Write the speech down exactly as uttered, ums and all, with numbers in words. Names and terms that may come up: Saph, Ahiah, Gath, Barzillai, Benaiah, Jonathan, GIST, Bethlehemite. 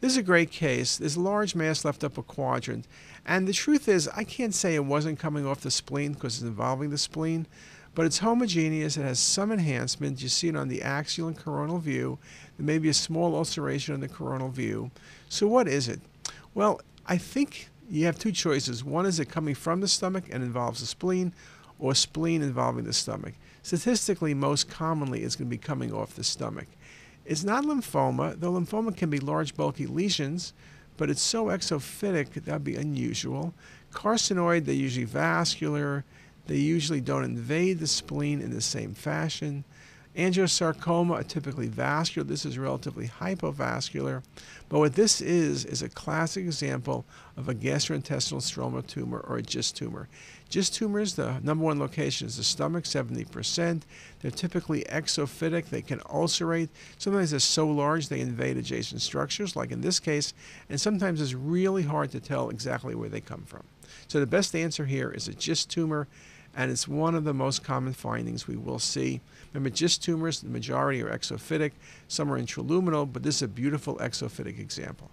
This is a great case. There's a large mass left upper quadrant. And the truth is, I can't say it wasn't coming off the spleen because it's involving the spleen, but it's homogeneous. It has some enhancement. You see it on the axial and coronal view. There may be a small ulceration on the coronal view. So what is it? Well, I think you have two choices. One is it coming from the stomach and involves the spleen, or spleen involving the stomach. Statistically, most commonly, it's going to be coming off the stomach. It's not lymphoma, though lymphoma can be large, bulky lesions, but it's so exophytic that would be unusual. Carcinoid, they're usually vascular. They usually don't invade the spleen in the same fashion. Angiosarcoma are typically vascular. This is relatively hypovascular. But what this is, is a classic example of a gastrointestinal stromal tumor or a GIST tumor. GIST tumors, the number one location is the stomach, seventy percent. They're typically exophytic. They can ulcerate. Sometimes they're so large they invade adjacent structures, like in this case. And sometimes it's really hard to tell exactly where they come from. So the best answer here is a GIST tumor. And it's one of the most common findings we will see. Remember, GIST tumors, the majority are exophytic. Some are intraluminal, but this is a beautiful exophytic example.